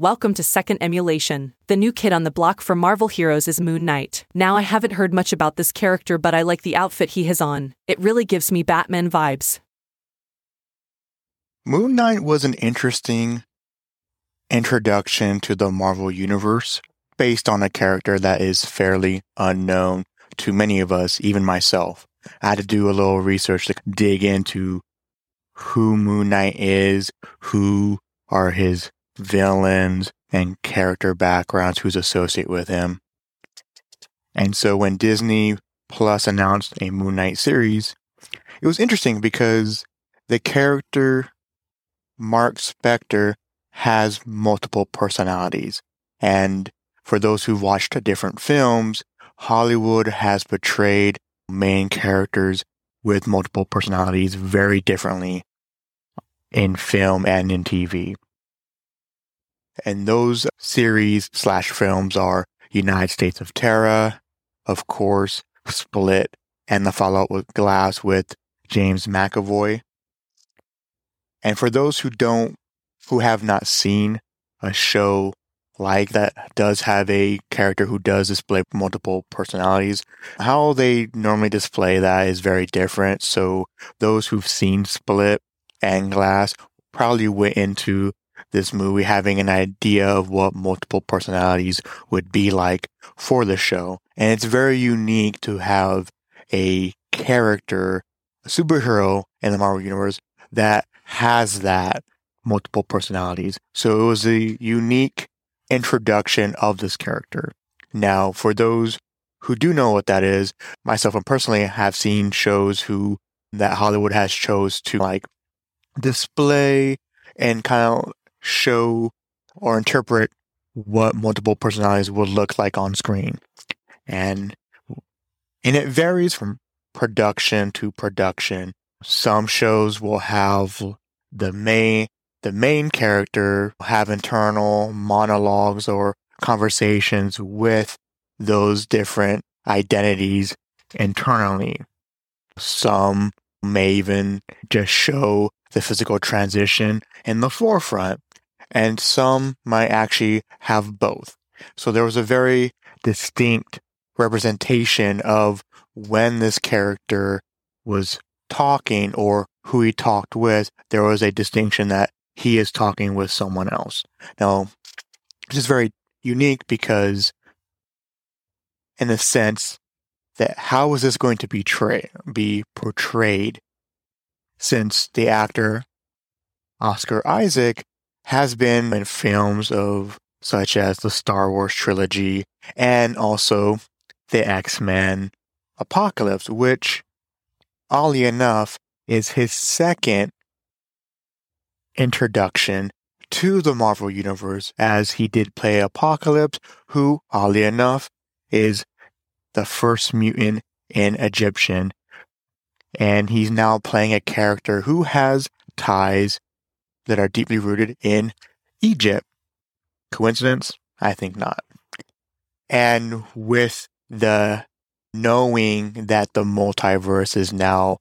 Welcome to Second Emulation. The new kid on the block for Marvel Heroes is Moon Knight. Now I haven't heard much about this character, but I like the outfit he has on. It really gives me Batman vibes. Moon Knight was an interesting introduction to the Marvel Universe based on a character that is fairly unknown to many of us, even myself. I had to do a little research to dig into who Moon Knight is, who are his villains and character backgrounds who's associated with him. And so when Disney Plus announced a Moon Knight series, it was interesting because the character Mark Spector has multiple personalities. And for those who've watched different films, Hollywood has portrayed main characters with multiple personalities very differently in film and in TV. And those series / films are United States of Tara, of course, Split, and the follow-up with Glass with James McAvoy. And for those who have not seen a show like that does have a character who does display multiple personalities, how they normally display that is very different. So those who've seen Split and Glass probably went into this movie having an idea of what multiple personalities would be like for the show. And it's very unique to have a character, a superhero in the Marvel Universe that has that multiple personalities. So it was a unique introduction of this character. Now, for those who do know what that is, myself and personally have seen shows that Hollywood has chose to like display and kind of show or interpret what multiple personalities would look like on screen. And it varies from production to production. Some shows will have the main character have internal monologues or conversations with those different identities internally. Some may even just show the physical transition in the forefront, and some might actually have both. So there was a very distinct representation of when this character was talking or who he talked with. There was a distinction that he is talking with someone else. Now, this is very unique because, in a sense, that how is this going to be portrayed? Since the actor Oscar Isaac has been in films such as the Star Wars trilogy and also the X-Men Apocalypse, which, oddly enough, is his second introduction to the Marvel Universe, as he did play Apocalypse, who, oddly enough, is the first mutant in Egyptian. And he's now playing a character who has ties that are deeply rooted in Egypt. Coincidence? I think not. And with the knowing that the multiverse is now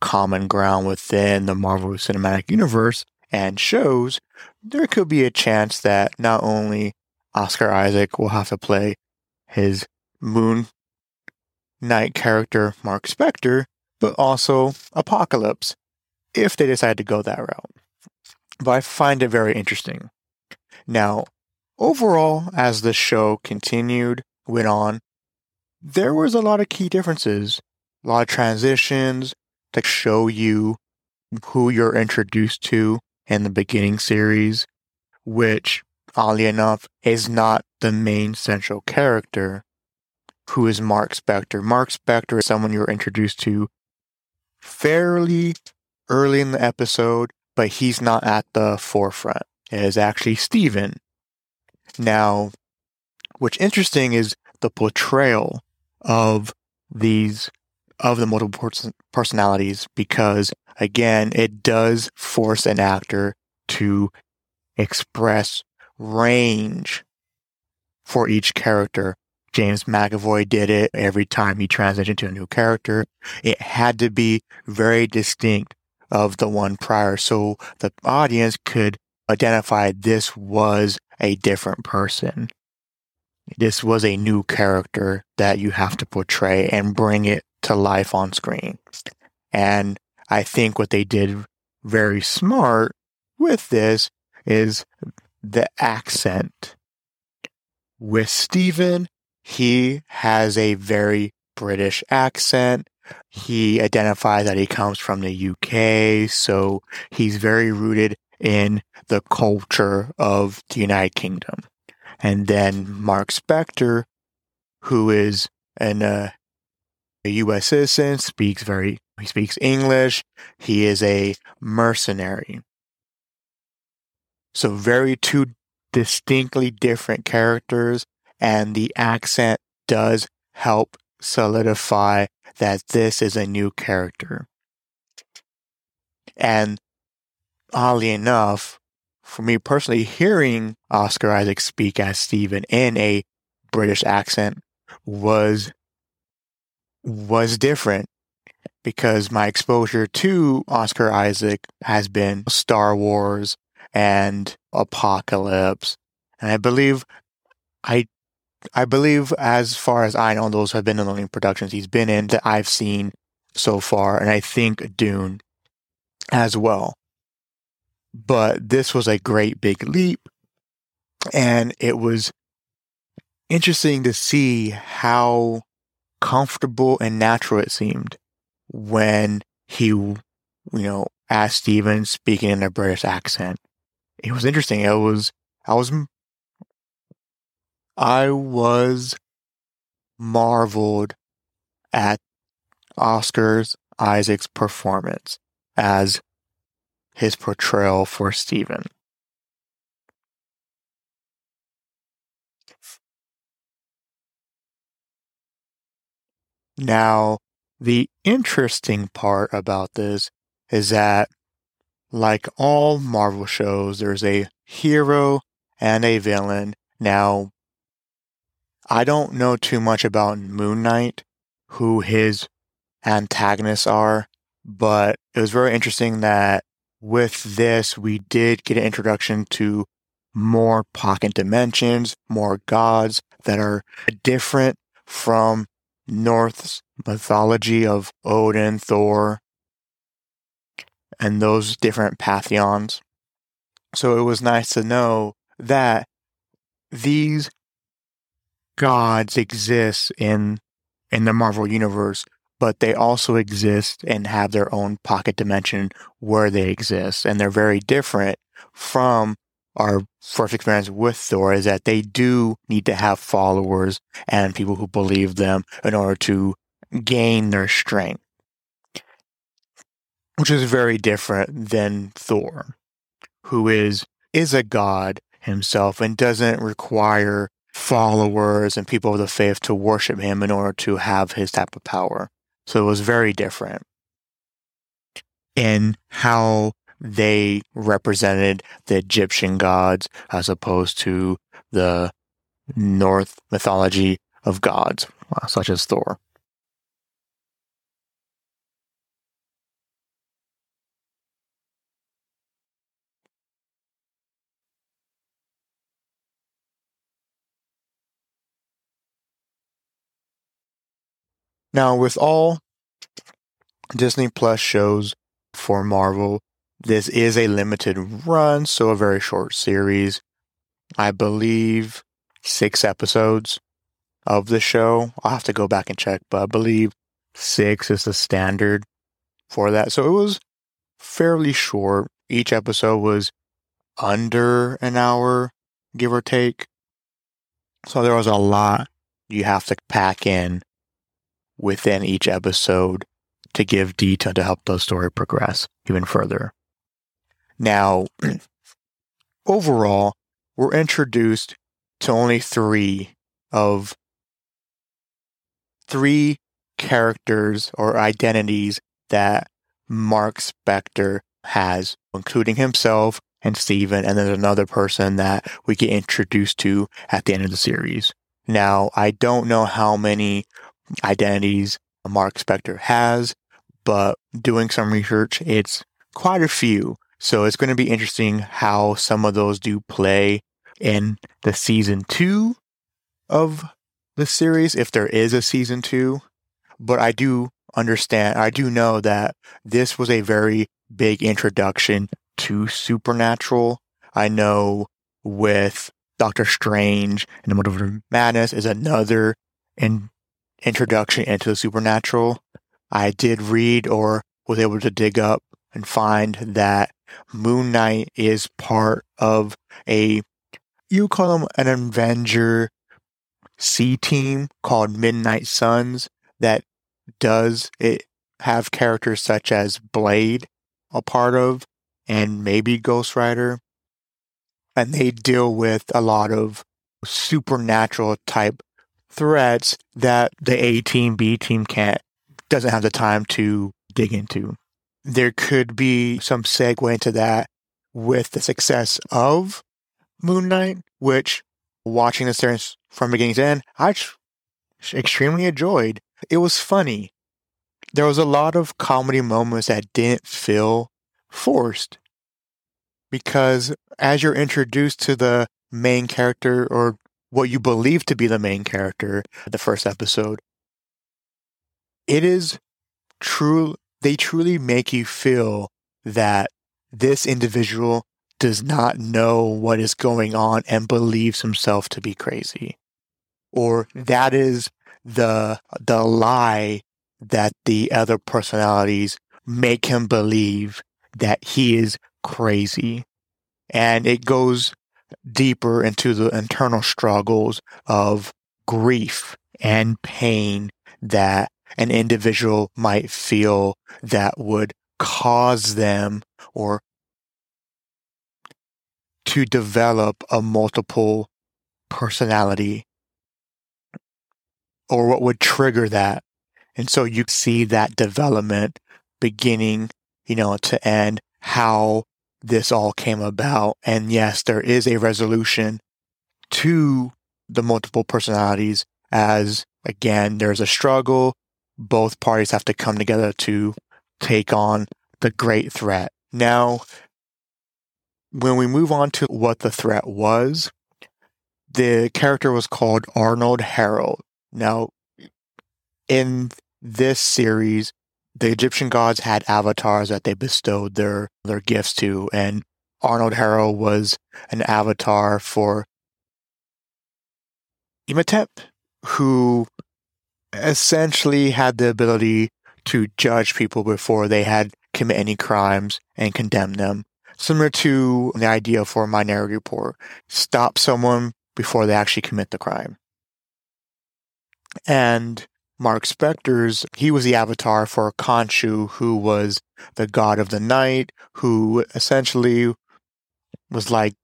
common ground within the Marvel Cinematic Universe and shows, there could be a chance that not only Oscar Isaac will have to play his Moon Knight character, Mark Spector, but also Apocalypse, if they decide to go that route. But I find it very interesting. Now, overall, as the show went on, there was a lot of key differences, a lot of transitions, to show you who you're introduced to in the beginning series, which, oddly enough, is not the main central character, who is Mark Spector. Mark Spector is someone you're introduced to fairly early in the episode, but he's not at the forefront. It is actually Steven. Now, what's interesting is the portrayal of the multiple personalities, because, again, it does force an actor to express range for each character. James McAvoy did it every time he transitioned to a new character. It had to be very distinct of the one prior so the audience could identified this was a different person. This was a new character that you have to portray and bring it to life on screen. And I think what they did very smart with this is the accent. With Steven, he has a very British accent. He identifies that he comes from the UK, so he's very rooted in the culture of the United Kingdom. And then Mark Spector, who is a U.S. citizen, he speaks English. He is a mercenary. So two distinctly different characters, and the accent does help solidify that this is a new character. And oddly enough, for me personally, hearing Oscar Isaac speak as Steven in a British accent was different, because my exposure to Oscar Isaac has been Star Wars and Apocalypse. And I believe, as far as I know, those have been the only productions he's been in that I've seen so far, and I think Dune as well. But this was a great big leap, and it was interesting to see how comfortable and natural it seemed when he, as Steven speaking in a British accent. It was interesting. I was marveled at Oscar Isaac's performance as his portrayal for Steven. Now, the interesting part about this is that, like all Marvel shows, there's a hero and a villain. Now, I don't know too much about Moon Knight, who his antagonists are, but it was very interesting that with this, we did get an introduction to more pocket dimensions, more gods that are different from Norse mythology of Odin, Thor, and those different pantheons. So it was nice to know that these gods exist in the Marvel Universe, but they also exist and have their own pocket dimension where they exist. And they're very different from our first experience with Thor, is that they do need to have followers and people who believe them in order to gain their strength, which is very different than Thor, who is a god himself and doesn't require followers and people of the faith to worship him in order to have his type of power. So it was very different in how they represented the Egyptian gods as opposed to the Norse mythology of gods, such as Thor. Now, with all Disney Plus shows for Marvel, this is a limited run, so a very short series. I believe 6 episodes of the show. I'll have to go back and check, but I believe 6 is the standard for that. So it was fairly short. Each episode was under an hour, give or take. So there was a lot you have to pack in within each episode to give detail to help the story progress even further. Now, overall, we're introduced to only three characters or identities that Mark Spector has, including himself and Steven, and there's another person that we get introduced to at the end of the series. Now, I don't know how many identities Mark Spector has, but doing some research, it's quite a few, So it's going to be interesting how some of those do play in the season two of the series, if there is a season two. But I do understand, I do know that this was a very big introduction to supernatural. I know with Doctor Strange and the Multiverse of Madness is another introduction into the supernatural. I did read, or was able to dig up and find, that Moon Knight is part of a, you call them an Avenger C-team called Midnight Suns, that does it have characters such as Blade a part of, and maybe Ghost Rider. And they deal with a lot of supernatural type threats that the A-team, B-team doesn't have the time to dig into. There could be some segue into that with the success of Moon Knight, which, watching the series from beginning to end, I extremely enjoyed. It was funny. There was a lot of comedy moments that didn't feel forced, because as you're introduced to the main character, or what you believe to be the main character, the first episode, it is true. They truly make you feel that this individual does not know what is going on and believes himself to be crazy. Or that is the lie that the other personalities make him believe, that he is crazy. And it goes deeper into the internal struggles of grief and pain that an individual might feel that would cause them or to develop a multiple personality, or what would trigger that. And so you see that development beginning, to end, how this all came about. And yes, there is a resolution to the multiple personalities, as again, there's a struggle. Both parties have to come together to take on the great threat. Now, when we move on to what the threat was, the character was called Arnold Harold. Now, in this series, the Egyptian gods had avatars that they bestowed their gifts to, and Arnold Harold was an avatar for Imhotep, who essentially had the ability to judge people before they had commit any crimes and condemn them. Similar to the idea for Minority Report. Stop someone before they actually commit the crime. And Mark Spector's, he was the avatar for Khonshu, who was the god of the night, who essentially was like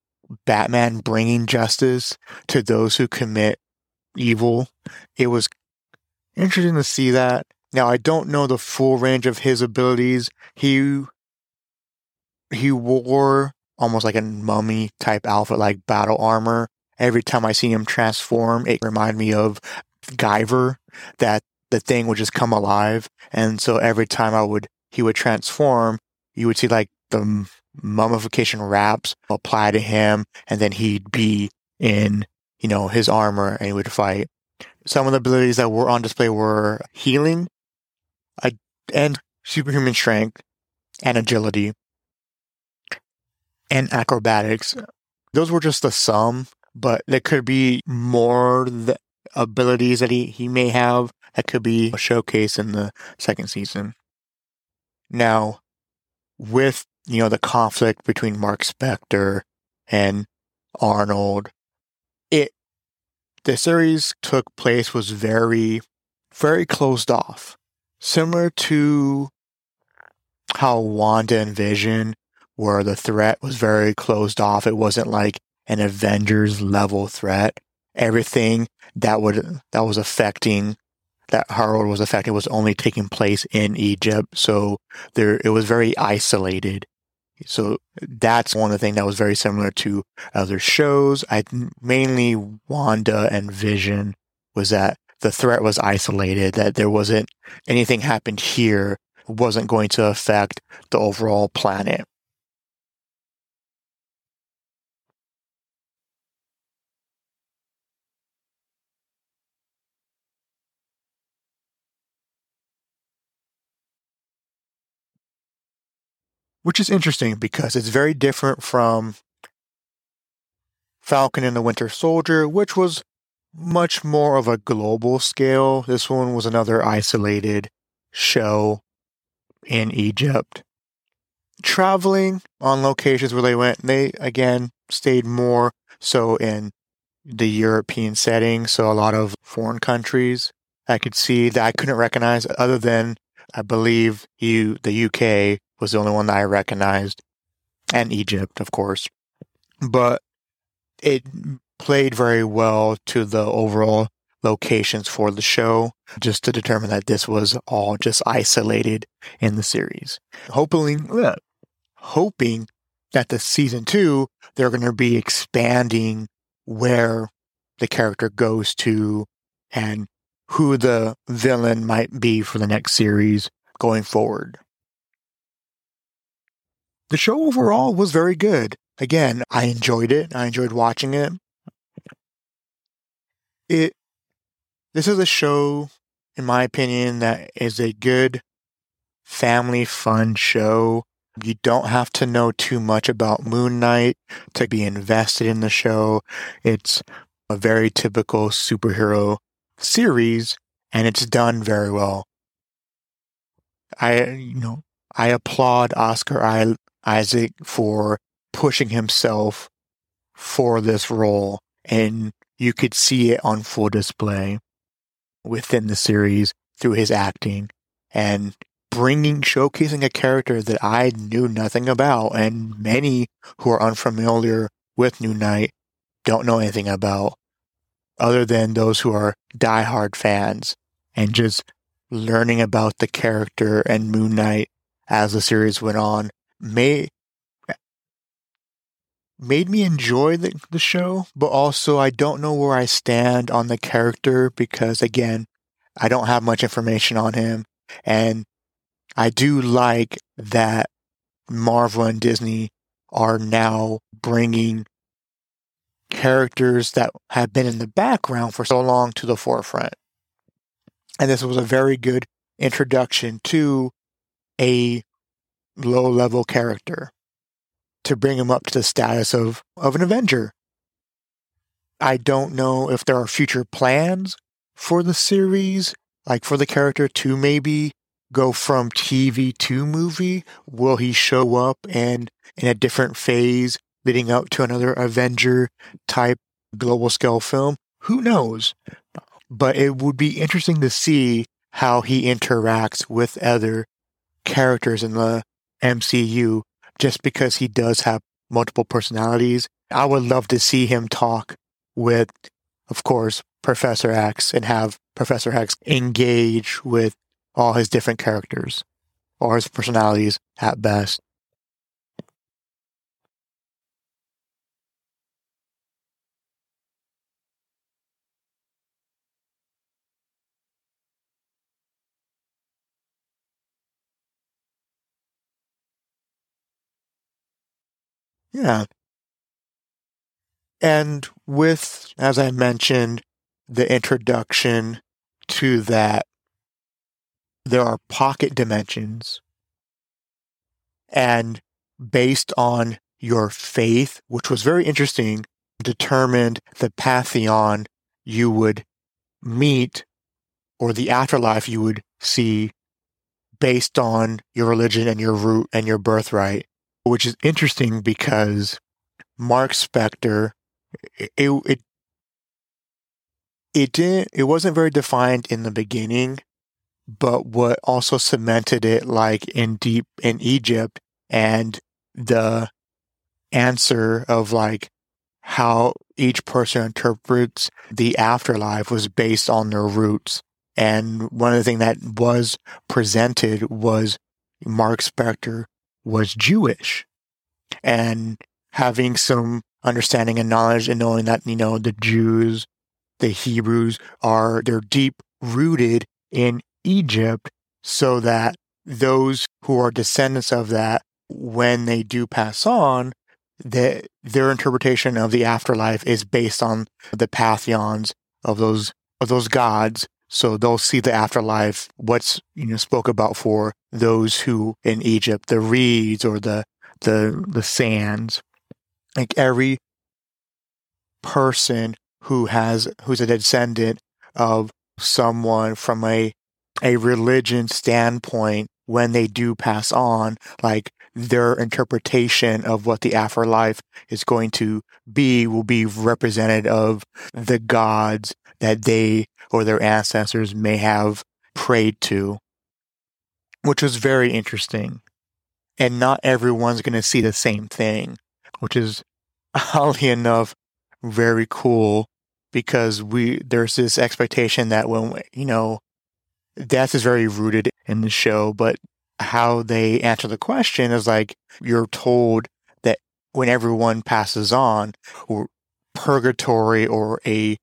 Batman bringing justice to those who commit evil. It was interesting to see that. Now, I don't know the full range of his abilities. He wore almost like a mummy-type outfit, like battle armor. Every time I see him transform, it reminded me of Guyver, that the thing would just come alive. And so every time he would transform, you would see like the mummification wraps apply to him, and then he'd be in, his armor, and he would fight. Some of the abilities that were on display were healing, and superhuman strength, and agility, and acrobatics. Those were just the sum, but there could be more abilities that he may have that could be showcased in the second season. Now, with the conflict between Mark Spector and Arnold, the series took place was very, very closed off. Similar to how Wanda and Vision, where the threat was very closed off. It wasn't like an Avengers level threat. Everything that Harold was affecting was only taking place in Egypt. So it was very isolated. So that's one of the things that was very similar to other shows. Mainly Wanda and Vision, was that the threat was isolated, that there wasn't anything happened here, wasn't going to affect the overall planet. which is interesting because it's very different from Falcon and the Winter Soldier, which was much more of a global scale. This one was another isolated show in Egypt. Traveling on locations where they went, they, again, stayed more so in the European setting, so a lot of foreign countries I could see that I couldn't recognize, other than, I believe, the UK was the only one that I recognized, and Egypt, of course. But it played very well to the overall locations for the show, just to determine that this was all just isolated in the series. Hoping that the season 2, they're going to be expanding where the character goes to and who the villain might be for the next series going forward. The show overall was very good. Again, I enjoyed it. I enjoyed watching it. This is a show, in my opinion, that is a good family fun show. You don't have to know too much about Moon Knight to be invested in the show. It's a very typical superhero series, and it's done very well. I applaud Oscar Isaac for pushing himself for this role, and you could see it on full display within the series through his acting and showcasing a character that I knew nothing about, and many who are unfamiliar with Moon Knight don't know anything about, other than those who are diehard fans, and just learning about the character and Moon Knight as the series went on made me enjoy the show, but also I don't know where I stand on the character because, again, I don't have much information on him. And I do like that Marvel and Disney are now bringing characters that have been in the background for so long to the forefront. And this was a very good introduction to a low-level character to bring him up to the status of an Avenger. I don't know if there are future plans for the series, like for the character to maybe go from TV to movie. Will he show up and in a different phase leading up to another Avenger type global scale film? Who knows? But it would be interesting to see how he interacts with other characters in the MCU, just because he does have multiple personalities. I would love to see him talk with, of course, Professor X, and have Professor X engage with all his different characters, or his personalities at best. Yeah. And with, as I mentioned, the introduction to that, there are pocket dimensions, and based on your faith, which was very interesting, determined the pantheon you would meet or the afterlife you would see based on your religion and your root and your birthright, which is interesting because Mark Spector, it wasn't very defined in the beginning. But what also cemented it, like in Egypt, and the answer of like how each person interprets the afterlife was based on their roots. And one of the things that was presented was Mark Spector was Jewish, and having some understanding and knowledge and knowing that, the Jews, the Hebrews they're deep rooted in Egypt, so that those who are descendants of that, when they do pass on, that their interpretation of the afterlife is based on the pantheons of those gods So they'll see the afterlife, what's spoke about for those who in Egypt, the reeds or the sands. Like every person who's a descendant of someone from a religion standpoint, when they do pass on, like their interpretation of what the afterlife is going to be will be represented of the gods that they or their ancestors may have prayed to, which was very interesting. And not everyone's going to see the same thing, which is, oddly enough, very cool, because there's this expectation that when death is very rooted in the show, but how they answer the question is like, you're told that when everyone passes on, or purgatory or a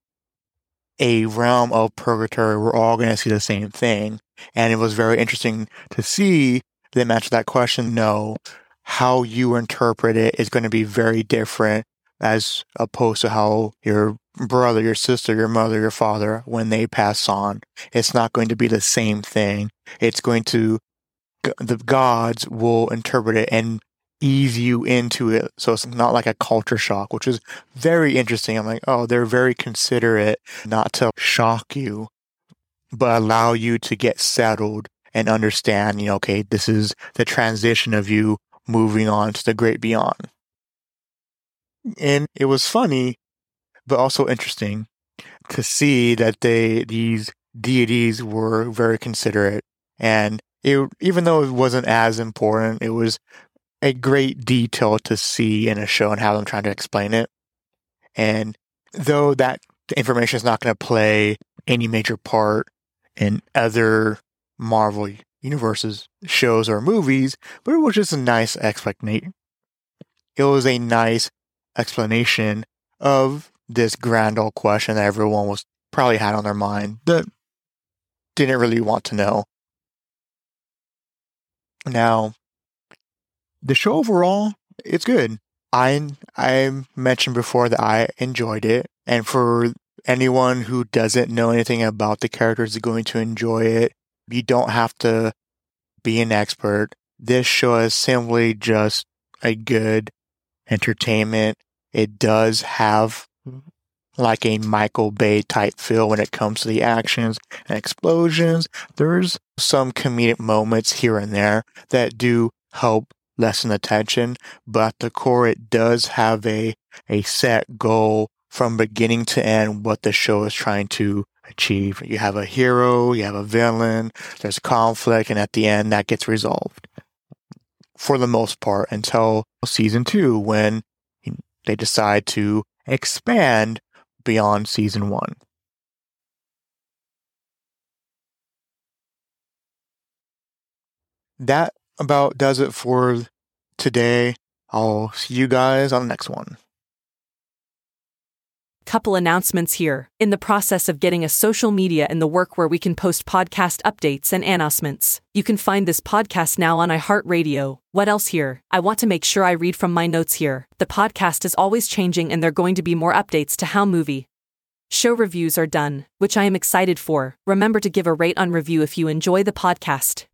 realm of purgatory, we're all going to see the same thing. And it was very interesting to see them answer that question. No, how you interpret it is going to be very different as opposed to how your brother, your sister, your mother, your father, when they pass on. It's not going to be the same thing. It's going to, the gods will interpret it and ease you into it. So it's not like a culture shock, which is very interesting. I'm like, oh, they're very considerate not to shock you, but allow you to get settled and understand, okay, this is the transition of you moving on to the great beyond. And it was funny, but also interesting to see that these deities were very considerate. And even though it wasn't as important, it was a great detail to see in a show and how I'm trying to explain it. And though that information is not going to play any major part in other Marvel universes, shows, or movies, but it was just a nice explanation. It was a nice explanation of this grand old question that everyone was probably had on their mind that didn't really want to know. Now, the show overall, it's good. I mentioned before that I enjoyed it, and for anyone who doesn't know anything about the characters is going to enjoy it. You don't have to be an expert. This show is simply just a good entertainment. It does have like a Michael Bay type feel when it comes to the actions and explosions. There's some comedic moments here and there that do help lessen the tension, but at the core, it does have a set goal from beginning to end, what the show is trying to achieve. You have a hero, you have a villain, there's conflict, and at the end, that gets resolved. For the most part, until season 2, when they decide to expand beyond season 1. That about does it for today. I'll see you guys on the next one. Couple announcements here. In the process of getting a social media in the work where we can post podcast updates and announcements. You can find this podcast now on iHeartRadio. What else here? I want to make sure I read from my notes here. The podcast is always changing, and there are going to be more updates to how movie show reviews are done, which I am excited for. Remember to give a rate on review if you enjoy the podcast.